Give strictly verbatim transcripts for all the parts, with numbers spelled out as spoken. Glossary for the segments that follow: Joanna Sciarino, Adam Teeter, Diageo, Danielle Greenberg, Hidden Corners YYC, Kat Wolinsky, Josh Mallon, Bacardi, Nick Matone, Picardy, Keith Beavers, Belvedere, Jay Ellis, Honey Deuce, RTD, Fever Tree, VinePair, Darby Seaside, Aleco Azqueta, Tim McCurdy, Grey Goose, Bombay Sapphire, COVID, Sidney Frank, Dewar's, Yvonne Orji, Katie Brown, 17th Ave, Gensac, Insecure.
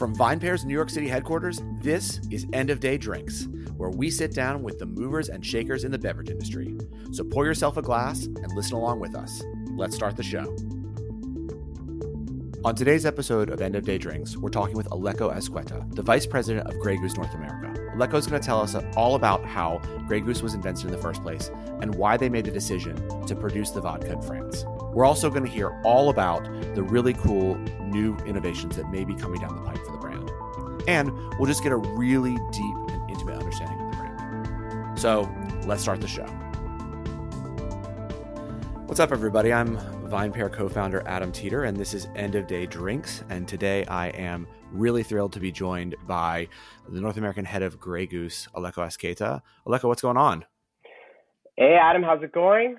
From VinePair's New York City headquarters, this is End of Day Drinks, where we sit down with the movers and shakers in the beverage industry. So pour yourself a glass and listen along with us. Let's start the show. On today's episode of End of Day Drinks, we're talking with Aleco Azqueta, the vice president of Grey Goose North America. Aleco's going to tell us all about how Grey Goose was invented in the first place and why they made the decision to produce the vodka in France. We're also going to hear all about the really cool new innovations that may be coming down the pipe for the brand. And we'll just get a really deep and intimate understanding of the brand. So let's start the show. What's up, everybody? I'm VinePair co-founder Adam Teeter, and this is End of Day Drinks. And today I am really thrilled to be joined by the North American head of Grey Goose, Aleco Azqueta. Aleco, what's going on? Hey, Adam, how's it going?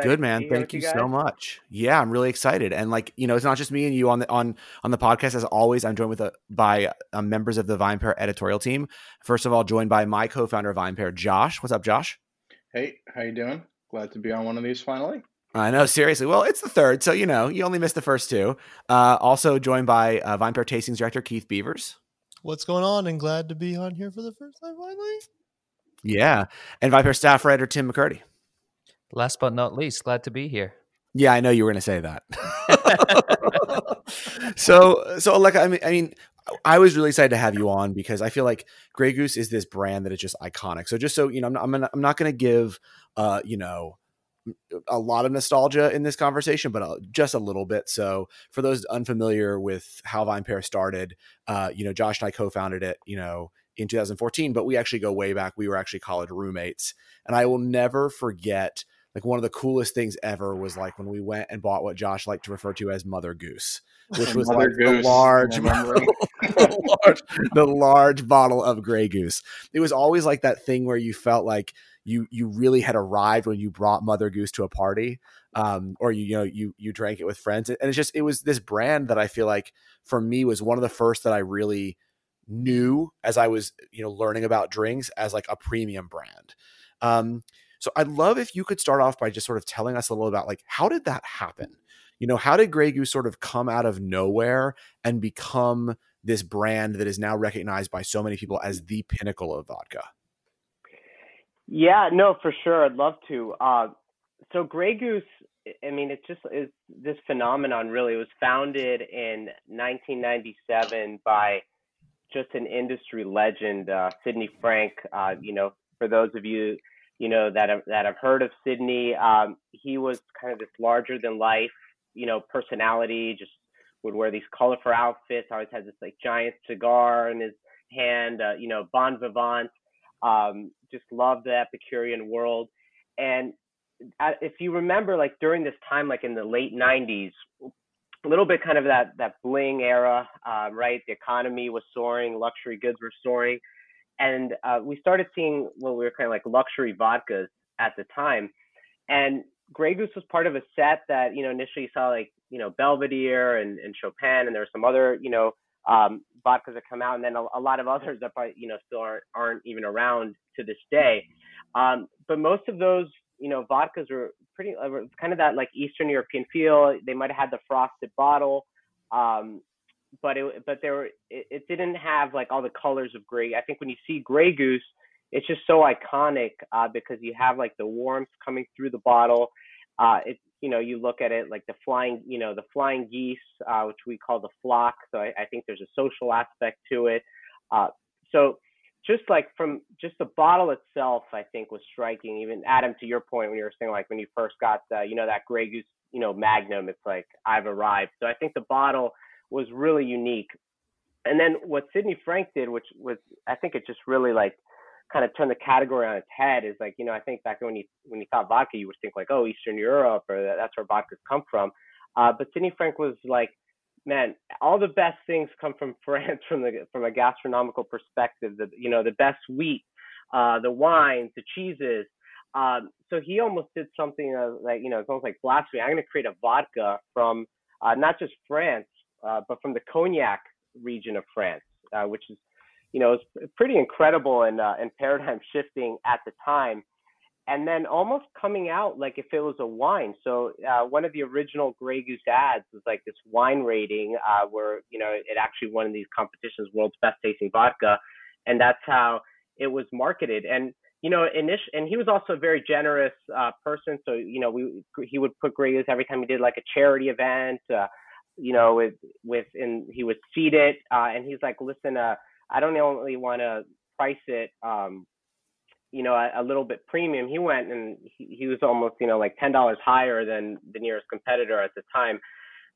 Good, man. Thank you so much. Yeah, I'm really excited. And like, you know, it's not just me and you on the, on, on the podcast. As always, I'm joined with a, by uh, members of the VinePair editorial team. First of all, joined by my co-founder of VinePair, Josh. What's up, Josh? Hey, how you doing? Glad to be on one of these finally. I know, seriously. Well, it's the third, so, you know, you only missed the first two. Uh, also joined by uh, VinePair Tastings Director, Keith Beavers. What's going on? And glad to be on here for the first time finally. Yeah. And VinePair staff writer, Tim McCurdy. Last but not least, glad to be here. Yeah, I know you were going to say that. so, so Aleco, I mean, I mean, I was really excited to have you on because I feel like Grey Goose is this brand that is just iconic. So just so you know, I'm not, I'm not, I'm not going to give, uh, you know, a lot of nostalgia in this conversation, but I'll, just a little bit. So for those unfamiliar with how VinePair started, uh, you know, Josh and I co-founded it, you know, in two thousand fourteen, but we actually go way back. We were actually college roommates, and I will never forget. Like, one of the coolest things ever was like when we went and bought what Josh liked to refer to as Mother Goose, which was like the large, the large, the large bottle of Grey Goose. It was always like that thing where you felt like you you really had arrived when you brought Mother Goose to a party, um, or you you know you you drank it with friends, and it's just it was this brand that I feel like for me was one of the first that I really knew as I was you know learning about drinks as like a premium brand. Um, So I'd love if you could start off by just sort of telling us a little about like, how did that happen? You know, how did Grey Goose sort of come out of nowhere and become this brand that is now recognized by so many people as the pinnacle of vodka? Yeah, no, for sure. I'd love to. Uh, so Grey Goose, I mean, it's just it's this phenomenon really. It was founded in nineteen ninety-seven by just an industry legend, uh, Sidney Frank. Uh, you know, for those of you you know, that I've, that I've heard of Sidney. Um, he was kind of this larger than life, you know, personality, just would wear these colorful outfits, always had this like giant cigar in his hand, uh, you know, bon vivant, um, just loved the Epicurean world. And uh, if you remember, like during this time, like in the late nineties, a little bit kind of that, that bling era, uh, right? The economy was soaring, luxury goods were soaring. And uh, we started seeing what we were kind of like luxury vodkas at the time. And Grey Goose was part of a set that, you know, initially you saw like, you know, Belvedere and, and Chopin, and there were some other, you know, um, vodkas that come out, and then a, a lot of others that probably, you know, still aren't, aren't even around to this day. Um, but most of those, you know, vodkas were pretty, were kind of that like Eastern European feel. They might have had the frosted bottle. Um, But it, but there, were, it, it didn't have like all the colors of Grey. I think when you see Grey Goose, it's just so iconic uh, because you have like the warmth coming through the bottle. Uh, it, you know, you look at it like the flying, you know, the flying geese, uh, which we call the flock. So I, I think there's a social aspect to it. Uh, so just like from just the bottle itself, I think was striking. Even Adam, to your point, when you were saying like when you first got, the, you know, that Grey Goose, you know, Magnum, it's like I've arrived. So I think the bottle was really unique. And then what Sidney Frank did, which was, I think it just really like kind of turned the category on its head, is like, you know, I think back when you when you thought vodka, you would think like, oh, Eastern Europe, or that's where vodkas come from. Uh, but Sidney Frank was like, man, all the best things come from France from the from a gastronomical perspective, the, you know, the best wheat, uh, the wines, the cheeses. Um, so he almost did something uh, like, you know, it's almost like blasphemy. I'm going to create a vodka from uh, not just France, Uh, but from the Cognac region of France, uh, which is, you know, it's pretty incredible and uh, and paradigm shifting at the time. and then almost coming out like if it was a wine. So uh, one of the original Grey Goose ads was like this wine rating uh, where, you know, it actually won in these competitions, world's best tasting vodka. And that's how it was marketed. And, you know, initially, and he was also a very generous uh, person. So, you know, we, he would put Grey Goose every time he did like a charity event, uh, you know, with, with, and he would seed it. Uh, and he's like, listen, uh, I don't only want to price it, um, you know, a, a little bit premium. He went and he, he was almost, you know, like ten dollars higher than the nearest competitor at the time.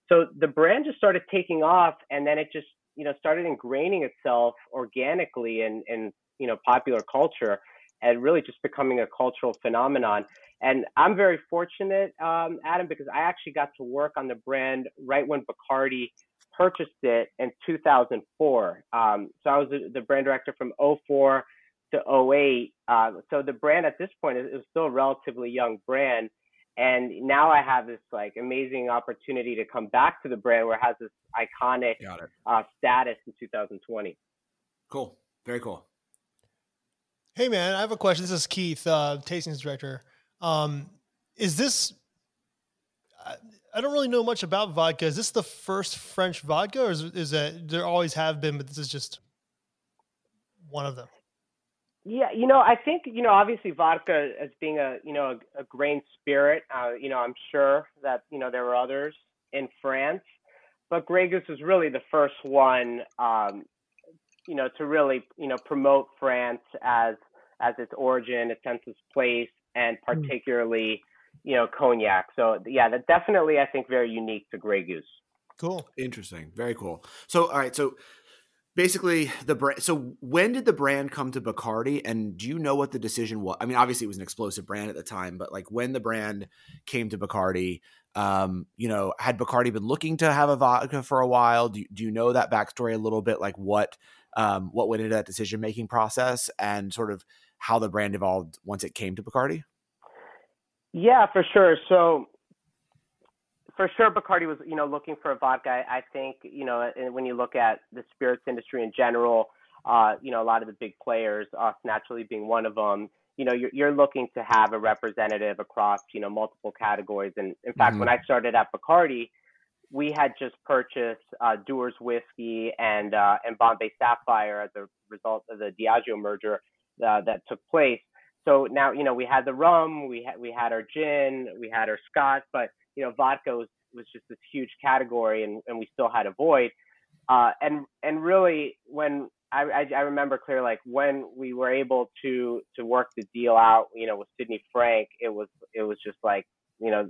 So the brand just started taking off, and then it just, you know, started ingraining itself organically in, in, you know, popular culture, and really just becoming a cultural phenomenon. And I'm very fortunate, um, Adam, because I actually got to work on the brand right when Bacardi purchased it in two thousand four. Um, so I was the, the brand director from oh four to oh eight. Uh, so the brand at this point is, is still a relatively young brand. And now I have this like amazing opportunity to come back to the brand where it has this iconic uh, status in two thousand twenty. Cool. Very cool. Hey man, I have a question. This is Keith, uh, tastings director. Um, is this, I, I don't really know much about vodka. Is this the first French vodka, or is, is it, there always have been, but this is just one of them? Yeah, you know, I think, you know, obviously vodka as being a, you know, a, a grain spirit, uh, you know, I'm sure that, you know, there were others in France, but Grey Goose was really the first one, um, you know, to really, you know, promote France as, as its origin, its sense of place, and particularly, you know, cognac. So yeah, that definitely, I think, very unique to Grey Goose. Cool. Interesting. Very cool. So, all right. So, basically, the brand. So, when did the brand come to Bacardi, and do you know what the decision was? I mean, obviously, it was an explosive brand at the time, but like when the brand came to Bacardi, um, you know, had Bacardi been looking to have a vodka for a while? Do, do you know that backstory a little bit? Like what, um, what went into that decision making process, and sort of how the brand evolved once it came to Bacardi? Yeah, for sure. So. For sure, Bacardi was, you know, looking for a vodka. I think, you know, and when you look at the spirits industry in general, uh, you know, a lot of the big players, us naturally being one of them, you know, you're, you're looking to have a representative across, you know, multiple categories. And in fact, mm-hmm. when I started at Bacardi, we had just purchased uh, Dewar's whiskey and uh, and Bombay Sapphire as a result of the Diageo merger uh, that took place. So now, you know, we had the rum, we had we had our gin, we had our scotch, but you know, vodka was, was just this huge category, and, and we still had a void. Uh, and and really, when I, I I remember clear, like when we were able to to work the deal out, you know, with Sidney Frank, it was it was just like, you know,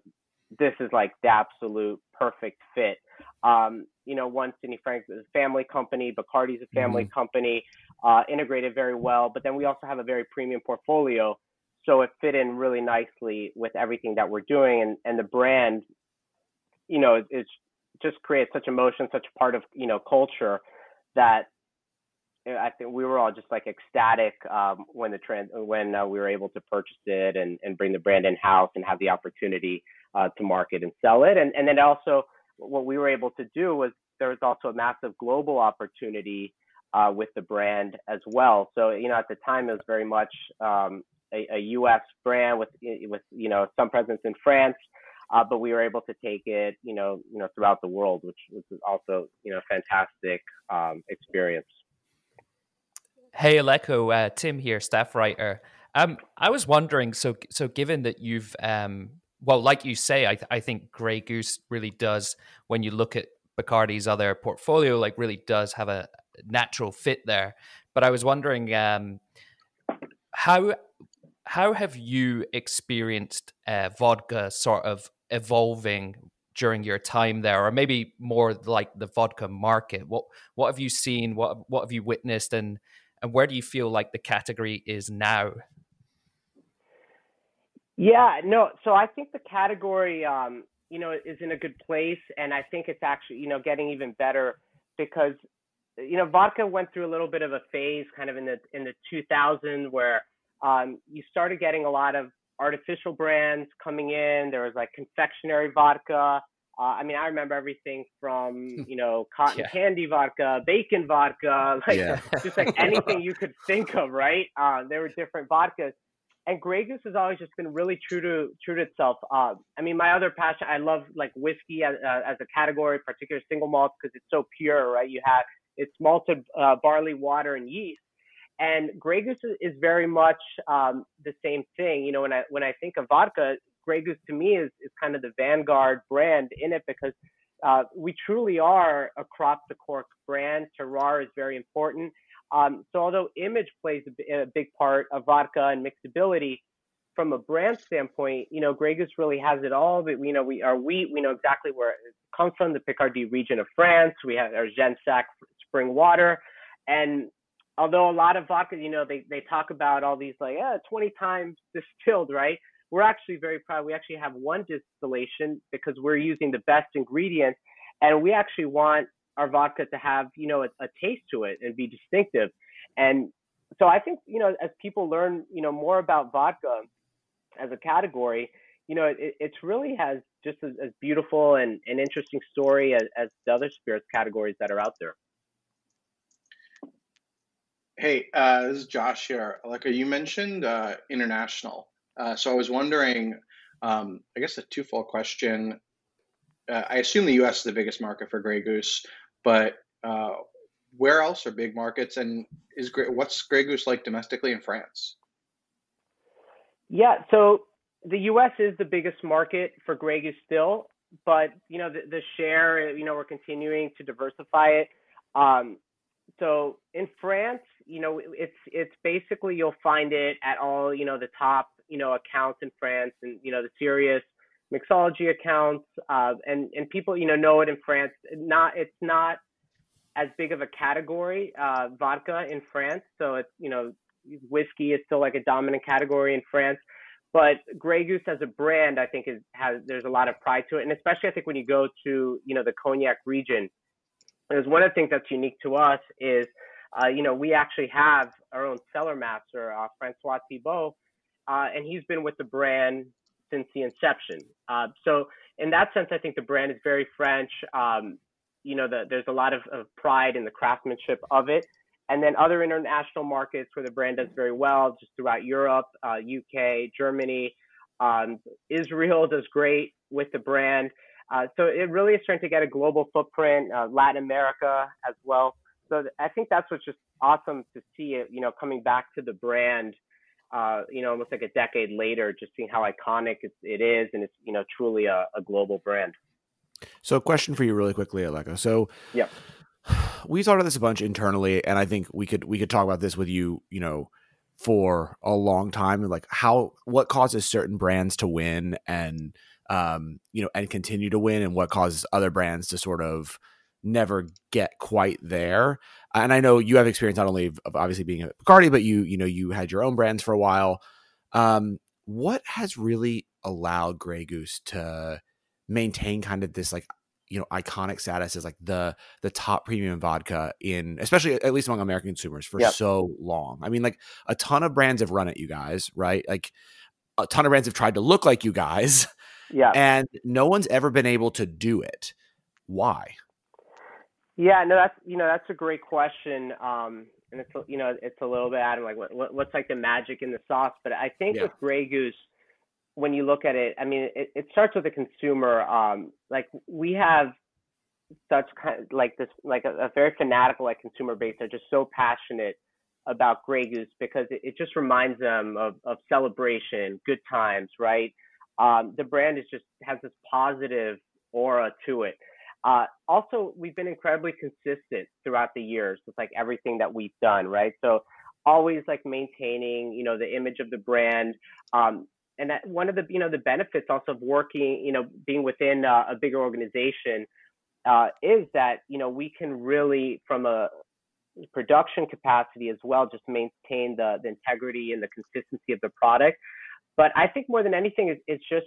this is like the absolute perfect fit. Um, you know, one, Sidney Frank is a family company, Bacardi's a family mm-hmm. company, uh, integrated very well, but then we also have a very premium portfolio. So it fit in really nicely with everything that we're doing, and, and the brand, you know, it, it just creates such emotion, such a part of, you know, culture that I think we were all just like ecstatic um, when the trans when uh, we were able to purchase it and, and bring the brand in house and have the opportunity uh, to market and sell it. And and then also what we were able to do was there was also a massive global opportunity uh, with the brand as well. So you know, at the time it was very much. Um, A, a U S brand with with you know some presence in France, uh, but we were able to take it you know you know throughout the world, which was also you know a fantastic um, experience. Hey Aleco, uh, Tim here, staff writer. Um, I was wondering, so so given that you've um, well, like you say, I th- I think Grey Goose really does, when you look at Bacardi's other portfolio, like really does have a natural fit there. But I was wondering um, how. How have you experienced uh, vodka sort of evolving during your time there, or maybe more like the vodka market? What what have you seen? What what have you witnessed, and and where do you feel like the category is now? Yeah, no. So I think the category, um, you know, is in a good place, and I think it's actually, you know, getting even better because, you know, vodka went through a little bit of a phase, kind of in the in the two thousands where. Um, you started getting a lot of artificial brands coming in. There was like confectionery vodka. Uh, I mean, I remember everything from, you know, cotton yeah. candy vodka, bacon vodka, like yeah. just like anything you could think of, right? Uh, there were different vodkas. And Grey Goose has always just been really true to true to itself. Uh, I mean, my other passion, I love like whiskey as, uh, as a category, particularly single malt, because it's so pure, right? You have it's malted uh, barley, water, and yeast. And Grey Goose is very much um, the same thing. You know, when I when I think of vodka, Grey Goose to me is is kind of the vanguard brand in it, because uh, we truly are a crop to cork brand. Terroir is very important. Um, so although image plays a, a big part of vodka and mixability, from a brand standpoint, you know, Grey Goose really has it all. But you know, we our wheat, we know exactly where it comes from, the Picardy region of France. We have our Gensac spring water, and although a lot of vodka, you know, they, they talk about all these like eh, twenty times distilled, right? We're actually very proud. We actually have one distillation because we're using the best ingredients, and we actually want our vodka to have, you know, a, a taste to it and be distinctive. And so I think, you know, as people learn, you know, more about vodka as a category, you know, it, it really has just as, as beautiful and an interesting story as, as the other spirits categories that are out there. Hey, uh, this is Josh here. Aleco, you mentioned uh, international. Uh, so I was wondering, um, I guess a twofold question. Uh, I assume the U S is the biggest market for Grey Goose, but uh, where else are big markets? And is what's Grey Goose like domestically in France? Yeah, so the U S is the biggest market for Grey Goose still, but you know the, the share, you know, we're continuing to diversify it. Um, so in France, you know, it's it's basically you'll find it at all, you know, the top, you know, accounts in France, and you know the serious mixology accounts, uh, and and people you know know it in France. Not it's not as big of a category, uh, vodka in France. So it's you know whiskey is still like a dominant category in France, but Grey Goose as a brand, I think is has there's a lot of pride to it, and especially I think when you go to you know the cognac region, there's one of the things that's unique to us is uh, you know we actually have our own cellar master, uh, Francois Thibault, uh, and he's been with the brand since the inception. Uh, so in that sense, I think the brand is very French. Um, you know, the, there's a lot of, of pride in the craftsmanship of it. And then other international markets where the brand does very well, just throughout Europe, uh, U K, Germany, um, Israel does great with the brand. Uh, so it really is trying to get a global footprint, uh, Latin America as well. So th- I think that's what's just awesome to see it, you know, coming back to the brand Uh, you know, almost like a decade later, just seeing how iconic it, it is. And it's, you know, truly a, a global brand. So a question for you really quickly, Aleco. So yeah, we talked about this a bunch internally, and I think we could, we could talk about this with you, you know, for a long time, and like how, what causes certain brands to win and, um, you know, and continue to win, and what causes other brands to sort of never get quite there. And I know you have experience not only of obviously being at Bacardi, but you, you know, you had your own brands for a while. Um, what has really allowed Grey Goose to maintain kind of this like, you know, iconic status as like the, the top premium vodka in, especially at least among American consumers for yep. so long? I mean, like a ton of brands have run at you guys, right? Like a ton of brands have tried to look like you guys, yeah, and no one's ever been able to do it. Why? Yeah, no, that's, you know, that's a great question. Um, and it's, you know, it's a little bit out of like, what, what's like the magic in the sauce? But I think yeah. with Grey Goose, when you look at it, I mean, it, it starts with the consumer. Um, like we have such kind of like this, like a, a very fanatical, like consumer base. They're just so passionate about Grey Goose because it, it just reminds them of, of celebration, good times, right? Um, the brand is just has this positive aura to it. Uh, also, we've been incredibly consistent throughout the years with like everything that we've done, right? So always like maintaining, you know, the image of the brand. Um, and that one of the, you know, the benefits also of working, you know, being within uh, a bigger organization uh, is that, you know, we can really from a production capacity as well, just maintain the, the integrity and the consistency of the product. But I think more than anything, it's, it's just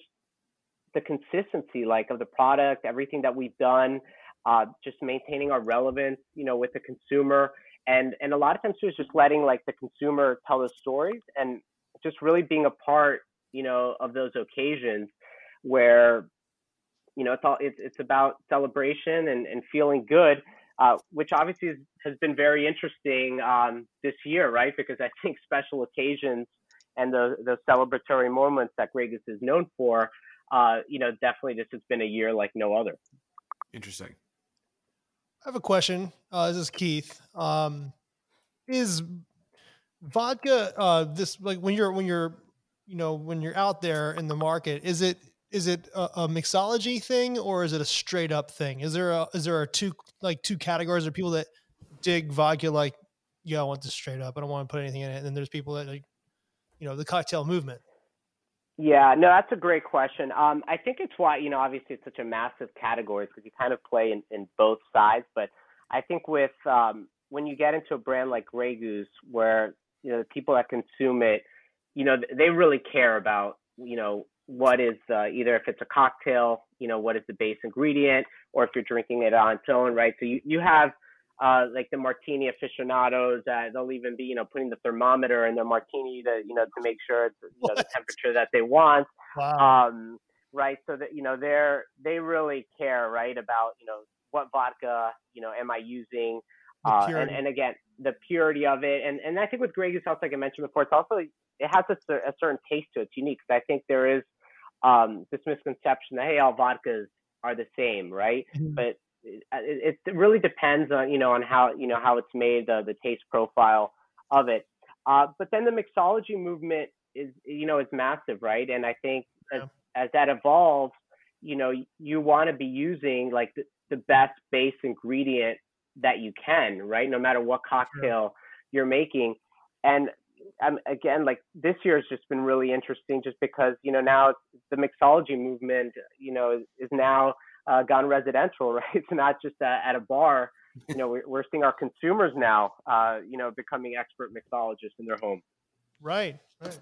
the consistency like of the product, everything that we've done, uh, just maintaining our relevance, you know, with the consumer. And, and a lot of times too, it's just letting like the consumer tell those stories and just really being a part, you know, of those occasions where, you know, it's all, it's, it's about celebration and, and feeling good, uh, which obviously is, has been very interesting um, this year, right? Because I think special occasions and the, the celebratory moments that Grey Goose is known for, uh, you know, definitely this has been a year like no other. Interesting. I have a question. Uh, this is Keith. Um, is vodka uh, this like when you're when you're you know when you're out there in the market? Is it is it a, a mixology thing or is it a straight up thing? Is there a, is there a two like two categories of people that dig vodka like, yeah, I want this straight up. I don't want to put anything in it. And then there's people that like, you know, the cocktail movement. Yeah, no, that's a great question. Um, I think it's why, you know, obviously it's such a massive category because you kind of play in, in both sides. But I think with um, when you get into a brand like Grey Goose, where, you know, the people that consume it, you know, they really care about, you know, what is uh, either if it's a cocktail, you know, what is the base ingredient, or if you're drinking it on its own, right? So you, you have uh, like the martini aficionados, uh, they'll even be, you know, putting the thermometer in their martini to, you know, to make sure it's, you know, the temperature that they want. Wow. Um, right. So that, you know, they're, they really care, right, about, you know, what vodka, you know, am I using? Uh, and, and again, the purity of it. And, and I think with Grey Goose, like I mentioned before, it's also, it has a, a certain taste to it. It's unique. But I think there is, um, this misconception that, hey, all vodkas are the same. Right. Mm-hmm. But, It, it really depends on, you know, on how, you know, how it's made, the, the taste profile of it. Uh, but then the mixology movement is, you know, is massive, right? And I think yeah. as, as that evolves, you know, you want to be using like the, the best base ingredient that you can, right? No matter what cocktail yeah. you're making. And um, again, like this year has just been really interesting just because, you know, now the mixology movement, you know, is, is now Uh, gone residential, right? It's not just uh, at a bar. You know, we're, we're seeing our consumers now, uh, you know, becoming expert mixologists in their home. Right. Right.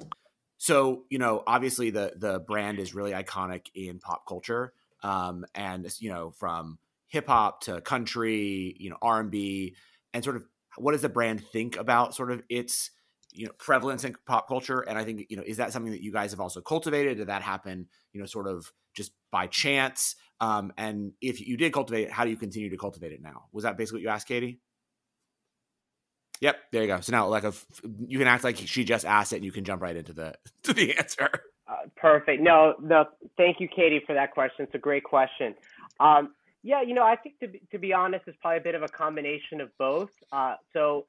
So, you know, obviously the the brand is really iconic in pop culture, um, and you know, from hip hop to country, you know, R and B, and sort of what does the brand think about sort of its, you know, prevalence in pop culture? And I think, you know, is that something that you guys have also cultivated? Did that happen, you know, sort of just by chance? Um, and if you did cultivate it, how do you continue to cultivate it now? Was that basically what you asked, Katie? Yep, there you go. So now, like, a, you can act like she just asked it, and you can jump right into the to the answer. Uh, perfect. No, no. Thank you, Katie, for that question. It's a great question. Um, yeah, you know, I think to to be honest, it's probably a bit of a combination of both. Uh, so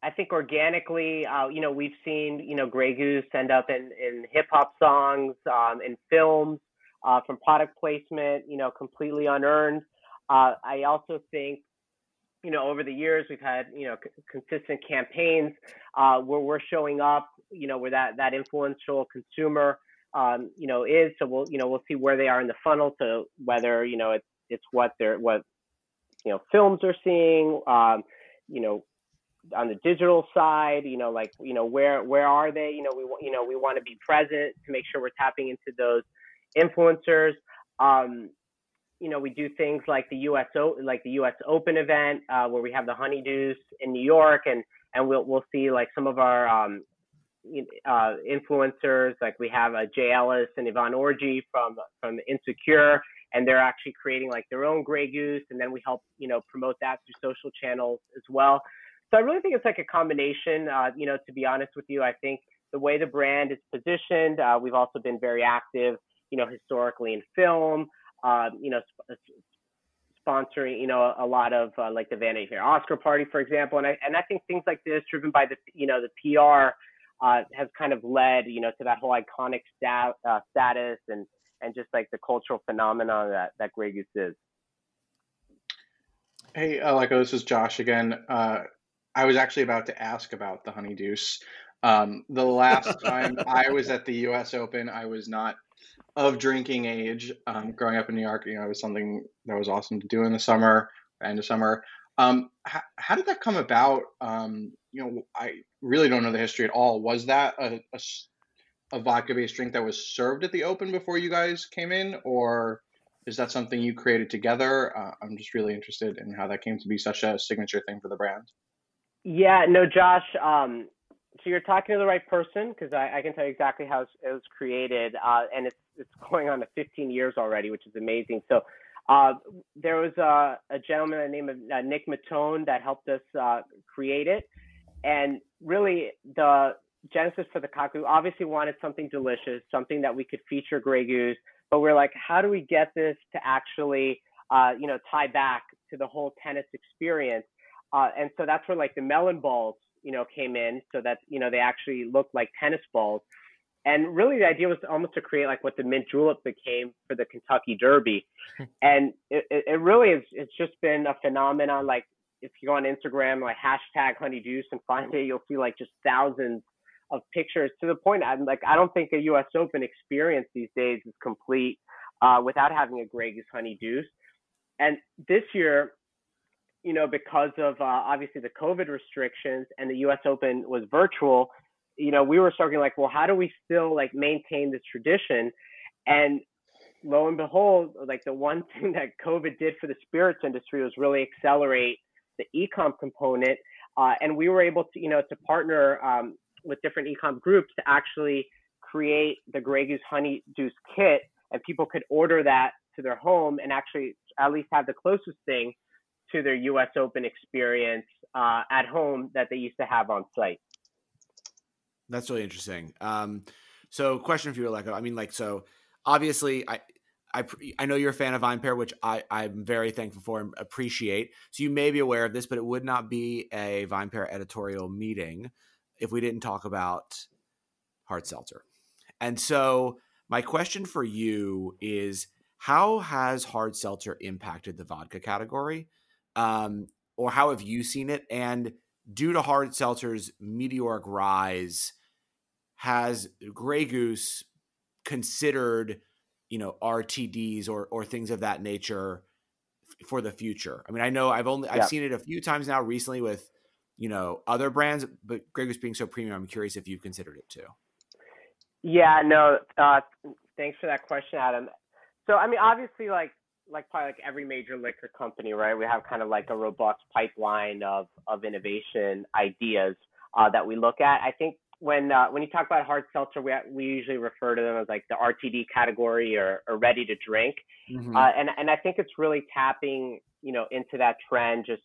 I think organically, uh, you know, we've seen, you know, Grey Goose end up in in hip hop songs, um, in films. Uh, from product placement, you know, completely unearned. Uh, I also think, you know, over the years, we've had, you know, c- consistent campaigns uh, where we're showing up, you know, where that, that influential consumer, um, you know, is. So we'll, you know, we'll see where they are in the funnel. So whether, you know, it's, it's what they're, what, you know, films are seeing, um, you know, on the digital side, you know, like, you know, where, where are they? You know, we, you know, we want to be present to make sure we're tapping into those influencers. Um, you know, we do things like the U S O- like the U S Open event, uh, where we have the Honey Deuce in New York, and and we'll we'll see like some of our um, uh, influencers. Like we have uh, Jay Ellis and Yvonne Orji from from Insecure, and they're actually creating like their own Grey Goose, and then we help, you know, promote that through social channels as well. So I really think it's like a combination. Uh, you know, to be honest with you, I think the way the brand is positioned, uh, we've also been very active, you know, historically in film, uh, you know, sp- sponsoring, you know, a lot of uh, like the Vanity Fair Oscar party, for example. And I, and I think things like this, driven by the, you know, the P R, uh, has kind of led, you know, to that whole iconic stat, uh, status and, and just like the cultural phenomenon that, that Grey Goose is. Hey, Aleco, this is Josh again. Uh, I was actually about to ask about the Honey Deuce. Um, the last time I was at the U S Open, I was not of drinking age. Um, growing up in New York, you know, it was something that was awesome to do in the summer, end of summer. Um, how, how did that come about? Um, you know, I really don't know the history at all. Was that a, a, a vodka-based drink that was served at the Open before you guys came in, or is that something you created together? Uh, I'm just really interested in how that came to be such a signature thing for the brand. Yeah, no, Josh, um, so you're talking to the right person, because I, I can tell you exactly how it was created, uh, and it's it's going on to fifteen years already, which is amazing. So uh, there was a, a gentleman by the name of uh, Nick Matone that helped us uh, create it, and really the Genesis for the Kaku obviously wanted something delicious, something that we could feature Grey Goose, but we're like, how do we get this to actually, uh, you know, tie back to the whole tennis experience? Uh, and so that's where like the melon balls, you know, came in, so that, you know, they actually looked like tennis balls. And really the idea was to almost to create like what the mint julep became for the Kentucky Derby. And it, it really is, it's just been a phenomenon. Like if you go on Instagram, like hashtag Honey Deuce and find it, you'll see like just thousands of pictures, to the point I'm like, I don't think a U S Open experience these days is complete uh, without having a Grey Goose Honey Deuce. And this year, you know, because of uh, obviously the COVID restrictions and the U S Open was virtual, you know, we were starting like, well, how do we still like maintain this tradition? And lo and behold, like the one thing that COVID did for the spirits industry was really accelerate the e-com component. Uh, and we were able to, you know, to partner um, with different e-com groups to actually create the Grey Goose Honey Deuce kit, and people could order that to their home and actually at least have the closest thing to their U S Open experience uh, at home that they used to have on site. That's really interesting. Um, so question for you, Aleco. I mean, like, so obviously I, I, I know you're a fan of VinePair, which I, I'm very thankful for and appreciate. So you may be aware of this, but it would not be a VinePair editorial meeting if we didn't talk about hard seltzer. And so my question for you is, how has hard seltzer impacted the vodka category? Um, or how have you seen it? And due to hard seltzer's meteoric rise, has Grey Goose considered, you know, R T Ds or or things of that nature f- for the future? I mean, I know I've only I've yeah. seen it a few times now recently with, you know, other brands, but Grey Goose being so premium, I'm curious if you've considered it too. Yeah, no, uh, thanks for that question, Adam. So, I mean, obviously, like, like probably like every major liquor company, right? We have kind of like a robust pipeline of, of innovation ideas uh, that we look at. I think when uh, when you talk about hard seltzer, we we usually refer to them as like the R T D category or, or ready to drink. Mm-hmm. Uh, and, and I think it's really tapping, you know, into that trend, just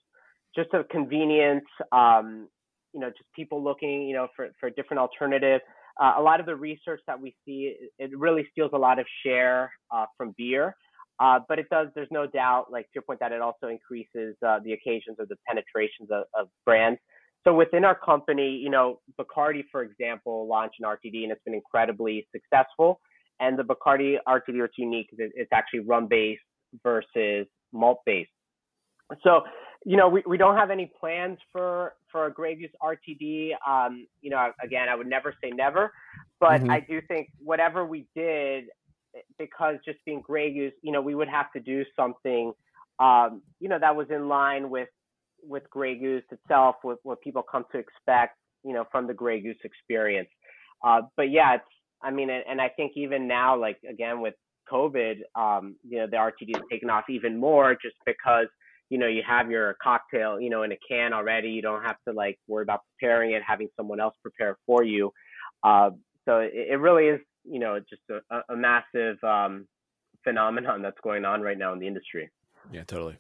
just a convenience, um, you know, just people looking, you know, for, for a different alternative. Uh, a lot of the research that we see, it really steals a lot of share uh, from beer. Uh, but it does, there's no doubt, like to your point, that it also increases uh, the occasions or the penetrations of, of brands. So within our company, you know, Bacardi, for example, launched an R T D and it's been incredibly successful. And the Bacardi R T D, what's unique is it's actually rum-based versus malt-based. So, you know, we, we don't have any plans for, for a Grey Goose R T D. Um, you know, again, I would never say never, but mm-hmm. I do think whatever we did, because just being Grey Goose, you know, we would have to do something, um, you know, that was in line with, with Grey Goose itself, with what people come to expect, you know, from the Grey Goose experience. Uh, but yeah, it's, I mean, and I think even now, like, again, with COVID, um, you know, the R T D has taken off even more just because, you know, you have your cocktail, you know, in a can already. You don't have to like worry about preparing it, having someone else prepare for you. Uh, so it, it really is, you know, just a, a massive um, phenomenon that's going on right now in the industry. Yeah, totally.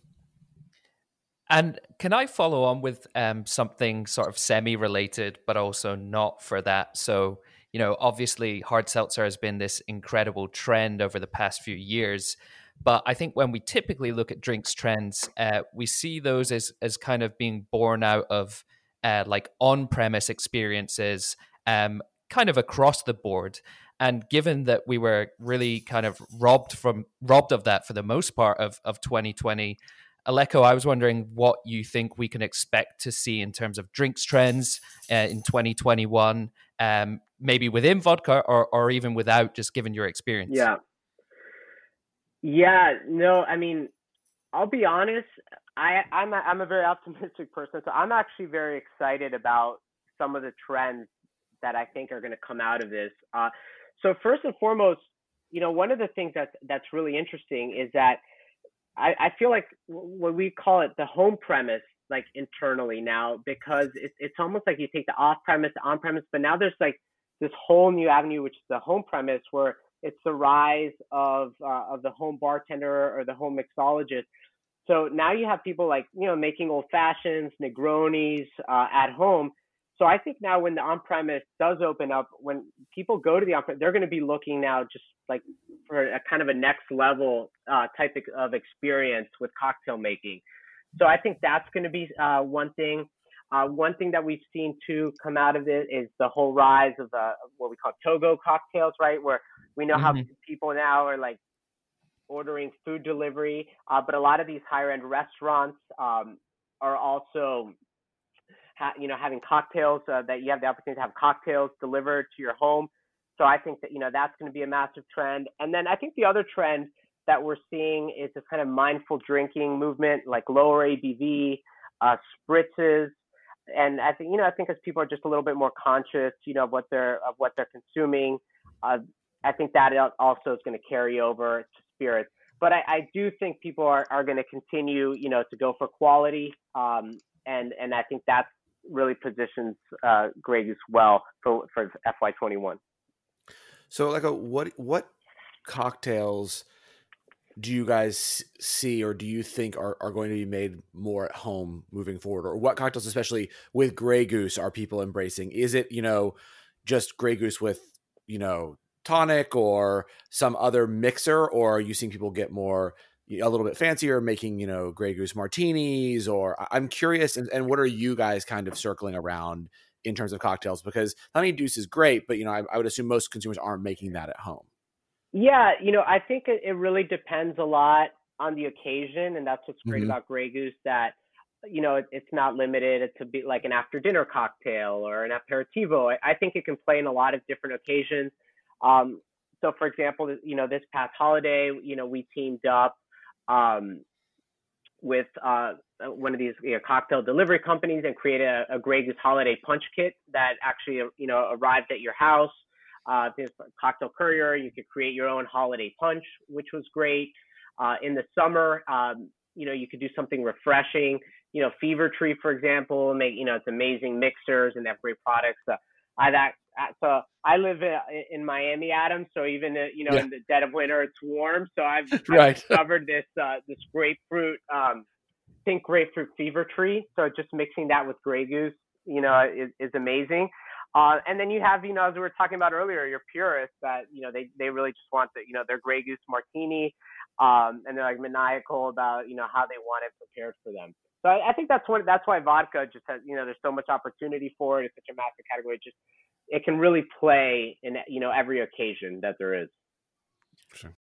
And can I follow on with um, something sort of semi-related, but also not for that? So, you know, obviously hard seltzer has been this incredible trend over the past few years. But I think when we typically look at drinks trends, uh, we see those as as kind of being born out of uh, like on-premise experiences, um, kind of across the board. And given that we were really kind of robbed from robbed of that for the most part of, of twenty twenty, Aleco, I was wondering what you think we can expect to see in terms of drinks trends uh, in twenty twenty-one, um, maybe within vodka or or even without, just given your experience. Yeah. Yeah, no, I mean, I'll be honest, I, I'm a, I'm a very optimistic person, so I'm actually very excited about some of the trends that I think are going to come out of this. Uh, so first and foremost, you know, one of the things that's, that's really interesting is that I, I feel like what we call it the home premise, like internally now, because it, it's almost like you take the off premise, the on premise, but now there's like this whole new avenue, which is the home premise, where it's the rise of uh, of the home bartender or the home mixologist. So now you have people like, you know, making old fashions, Negronis uh, at home. So I think now when the on-premise does open up, when people go to the on-premise, they're going to be looking now just like for a kind of a next level uh, type of experience with cocktail making. So I think that's going to be uh, one thing. Uh, one thing that we've seen too come out of it is the whole rise of uh, what we call Togo cocktails, right? Where we know mm-hmm. how people now are like ordering food delivery, uh, but a lot of these higher end restaurants um, are also ha- you know, having cocktails uh, that you have the opportunity to have cocktails delivered to your home. So I think that, you know, that's going to be a massive trend. And then I think the other trend that we're seeing is this kind of mindful drinking movement, like lower A B V, uh, spritzes. And I think, you know, I think as people are just a little bit more conscious, you know, of what they're, of what they're consuming, uh, I think that also is going to carry over to spirits. But I, I do think people are, are going to continue, you know, to go for quality. Um, and, and I think that really positions uh, Grey Goose well for, for F Y twenty-one. So like a, what, what cocktails do you guys see or do you think are, are going to be made more at home moving forward? Or what cocktails, especially with Grey Goose, are people embracing? Is it, you know, just Grey Goose with, you know, tonic or some other mixer? Or are you seeing people get more, a little bit fancier, making, you know, Grey Goose martinis? Or I'm curious, and, and what are you guys kind of circling around in terms of cocktails? Because Honey Deuce is great, but, you know, I, I would assume most consumers aren't making that at home. Yeah, you know, I think it really depends a lot on the occasion, and that's what's great mm-hmm. about Grey Goose, that, you know, it, it's not limited to be like an after-dinner cocktail or an aperitivo. I, I think it can play in a lot of different occasions. Um, so, for example, you know, this past holiday, you know, we teamed up um, with uh, one of these you know, cocktail delivery companies and created a, a Grey Goose holiday punch kit that actually, you know, arrived at your house. Uh, this cocktail courier, you could create your own holiday punch, which was great. Uh, in the summer, um, you know, you could do something refreshing, you know, Fever Tree, for example, and they, you know, it's amazing mixers and they have great products. Uh, I, that, so I live in, in Miami, Adam. So even, uh, you know, yeah. in the dead of winter, it's warm. So I've, right. I've discovered this, uh, this grapefruit, um, think grapefruit Fever Tree. So just mixing that with Grey Goose, you know, is, is amazing. Uh, and then you have, you know, as we were talking about earlier, your purists that, you know, they, they really just want the, you know, their Grey Goose martini, um, and they're like maniacal about, you know, how they want it prepared for them. So I, I think that's what, that's why vodka just has, you know, there's so much opportunity for it. It's such a massive category. It just, it can really play in, you know, every occasion that there is. Sure.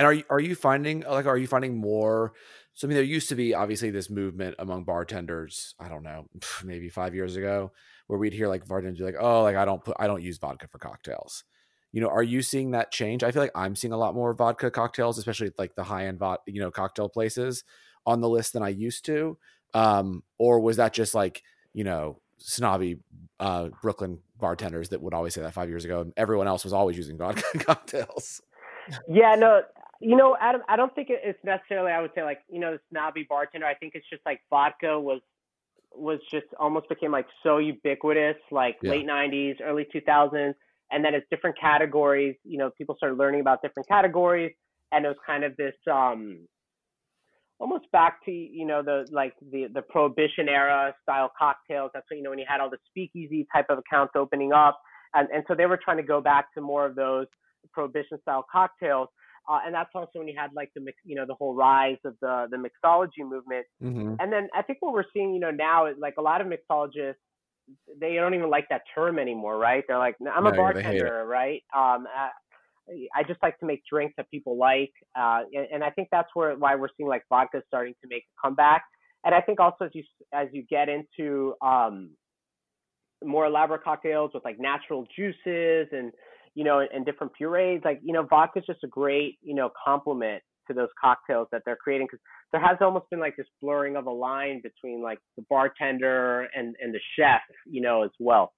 And are you, are you finding like, are you finding more, so I mean, there used to be obviously this movement among bartenders, I don't know, maybe five years ago where we'd hear like bartenders be like, oh, like I don't put, I don't use vodka for cocktails. You know, are you seeing that change? I feel like I'm seeing a lot more vodka cocktails, especially like the high end, vo- you know, cocktail places on the list than I used to. Um, or was that just like, you know, snobby uh, Brooklyn bartenders that would always say that five years ago and everyone else was always using vodka cocktails? Yeah, no, you know, Adam, I don't think it's necessarily, I would say like, you know, the snobby bartender, I think it's just like vodka was, was just almost became like so ubiquitous, like yeah. late nineties, early two thousands. And then as different categories, you know, people started learning about different categories and it was kind of this um, almost back to, you know, the, like the, the prohibition era style cocktails. That's what, you know, when you had all the speakeasy type of accounts opening up. And, and so they were trying to go back to more of those prohibition style cocktails. Uh, and that's also when you had like the, you know, the whole rise of the, the mixology movement. Mm-hmm. And then I think what we're seeing, you know, now is like a lot of mixologists, they don't even like that term anymore, right? They're like, I'm no, a bartender, right? Um, I, I just like to make drinks that people like. Uh, and, and I think that's where, why we're seeing like vodka starting to make a comeback. And I think also as you, as you get into um, more elaborate cocktails with like natural juices and, you know, and different purees, like, you know, vodka is just a great, you know, complement to those cocktails that they're creating. Cause there has almost been like this blurring of a line between like the bartender and, and the chef, you know, as well.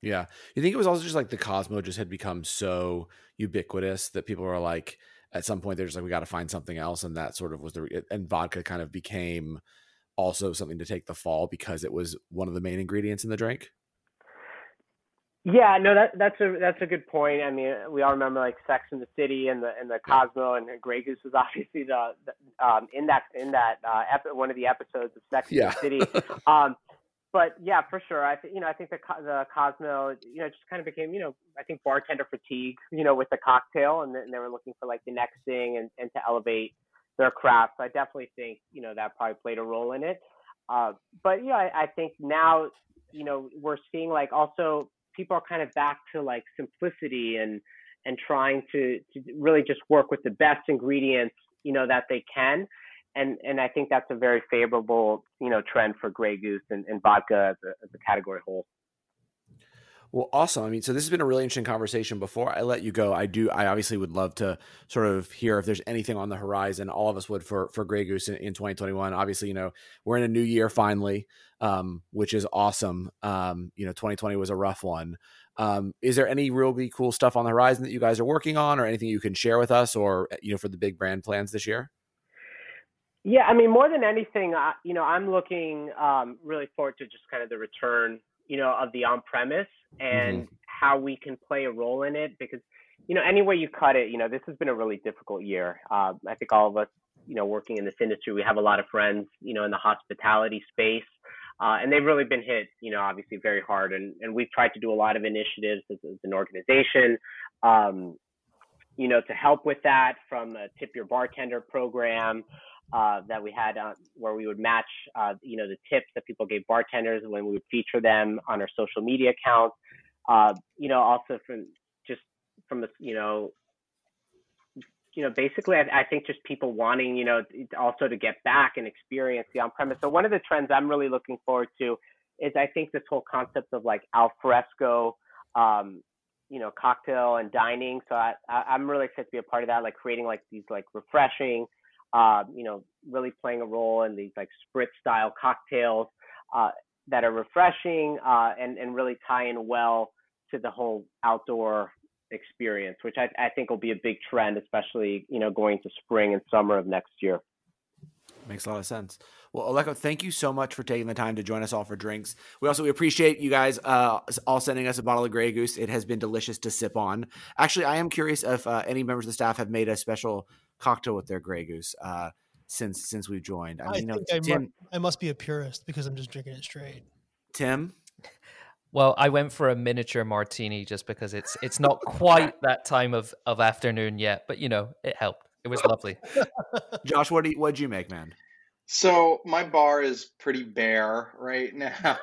Yeah. You think it was also just like the Cosmo just had become so ubiquitous that people were like, at some point, they're just like, we got to find something else. And that sort of was the, and vodka kind of became also something to take the fall because it was one of the main ingredients in the drink. Yeah, no, that that's a that's a good point. I mean, we all remember like Sex and the City and the and the Cosmo, and Grey Goose was obviously the, the um, in that in that uh, epi- one of the episodes of Sex and yeah. the City. Um, but yeah, for sure, I th- you know I think the the Cosmo, you know, just kind of became, you know, I think bartender fatigue, you know, with the cocktail, and, and they were looking for like the next thing and, and to elevate their craft. So I definitely think, you know, that probably played a role in it. Uh, but yeah, I, I think now, you know, we're seeing like also. People are kind of back to like simplicity and, and trying to, to really just work with the best ingredients, you know, that they can. And, and I think that's a very favorable, you know, trend for Grey Goose and, and vodka as a, as a category whole. Well, awesome. I mean, so this has been a really interesting conversation. Before I let you go, I do, I obviously would love to sort of hear if there's anything on the horizon. All of us would for, for Grey Goose in, in twenty twenty-one. Obviously, you know, we're in a new year finally, um, which is awesome. Um, you know, twenty twenty was a rough one. Um, is there any really cool stuff on the horizon that you guys are working on, or anything you can share with us, or, you know, for the big brand plans this year? Yeah. I mean, more than anything, I, you know, I'm looking um, really forward to just kind of the return, you know, of the on-premise and mm-hmm. how we can play a role in it, because, you know, any way you cut it, you know, this has been a really difficult year. Uh, I think all of us, you know, working in this industry, we have a lot of friends, you know, in the hospitality space, uh, and they've really been hit, you know, obviously very hard. And, and we've tried to do a lot of initiatives as, as an organization, um, you know, to help with that, from a Tip Your Bartender program, Uh, that we had uh, where we would match, uh, you know, the tips that people gave bartenders when we would feature them on our social media accounts. Uh, you know, also from just from, a, you know, you know, basically, I, I think just people wanting, you know, also to get back and experience the on-premise. So one of the trends I'm really looking forward to is, I think, this whole concept of like alfresco, um, you know, cocktail and dining. So I, I, I'm really excited to be a part of that, like creating like these like refreshing, Uh, you know, really playing a role in these like spritz style cocktails uh, that are refreshing uh, and, and really tie in well to the whole outdoor experience, which I, I think will be a big trend, especially, you know, going to spring and summer of next year. Makes a lot of sense. Well, Aleco, thank you so much for taking the time to join us all for drinks. We also, we appreciate you guys uh, all sending us a bottle of Grey Goose. It has been delicious to sip on. Actually, I am curious if uh, any members of the staff have made a special cocktail with their Grey Goose uh, since since we've joined. I, mean, I you know, think I, Tim, must, I must be a purist because I'm just drinking it straight. Tim? Well, I went for a miniature martini just because it's it's not quite that time of, of afternoon yet, but, you know, it helped. It was lovely. Josh, what did what'd you make, man? So my bar is pretty bare right now,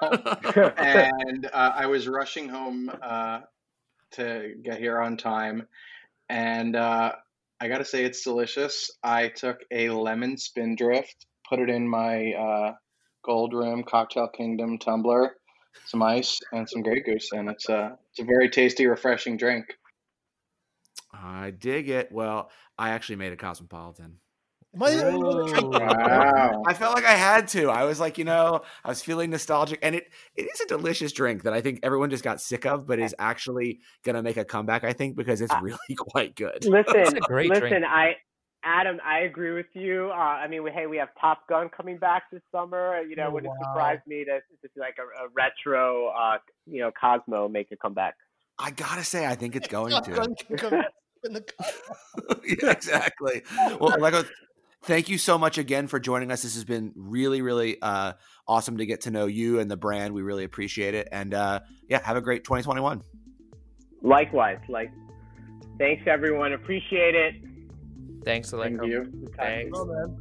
and uh, I was rushing home uh, to get here on time, and uh, I got to say it's delicious. I took a lemon spindrift, put it in my uh, Gold Room Cocktail Kingdom tumbler, some ice, and some Grey Goose, and it's a it's a very tasty, refreshing drink. I dig it. Well, I actually made a Cosmopolitan. Am I, oh, wow. I felt like I had to. I was like, you know, I was feeling nostalgic, and it it is a delicious drink that I think everyone just got sick of, but is actually going to make a comeback, I think, because it's really quite good. Listen, it's a great listen, drink. I, Adam, I agree with you. Uh, I mean, we, hey, we have Top Gun coming back this summer. You know, oh, wouldn't wow. surprise me to, to see like a, a retro, uh, you know, Cosmo make a comeback. I gotta say, I think it's going Top to. Gun can come back. In the yeah, exactly. Well, Aleco, thank you so much again for joining us. This has been really, really uh, awesome to get to know you and the brand. We really appreciate it. And uh, yeah, have a great twenty twenty-one. Likewise. Like, thanks, everyone. Appreciate it. Thanks, Aleco. Thank you. Thanks. Well,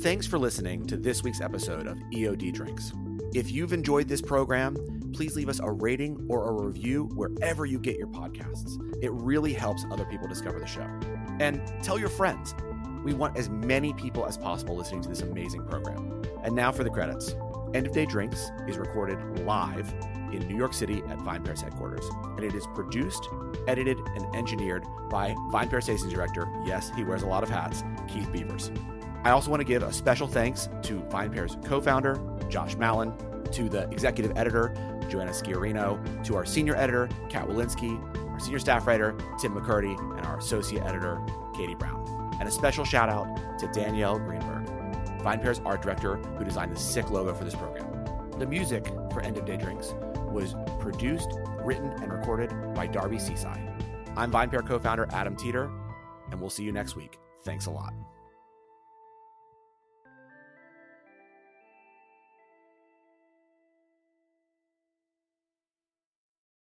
thanks for listening to this week's episode of E O D Drinks. If you've enjoyed this program, please leave us a rating or a review wherever you get your podcasts. It really helps other people discover the show. And tell your friends. We want as many people as possible listening to this amazing program. And now for the credits. End of Day Drinks is recorded live in New York City at VinePair's headquarters. And it is produced, edited, and engineered by VinePair's Tasting Director, yes, he wears a lot of hats, Keith Beavers. I also want to give a special thanks to VinePair's co-founder, Josh Mallon, to the executive editor, Joanna Sciarino, to our senior editor, Kat Wolinsky, our senior staff writer, Tim McCurdy, and our associate editor, Katie Brown. And a special shout out to Danielle Greenberg, VinePair's art director, who designed the sick logo for this program. The music for End of Day Drinks was produced, written, and recorded by Darby Seaside. I'm VinePair co-founder Adam Teeter, and we'll see you next week. Thanks a lot.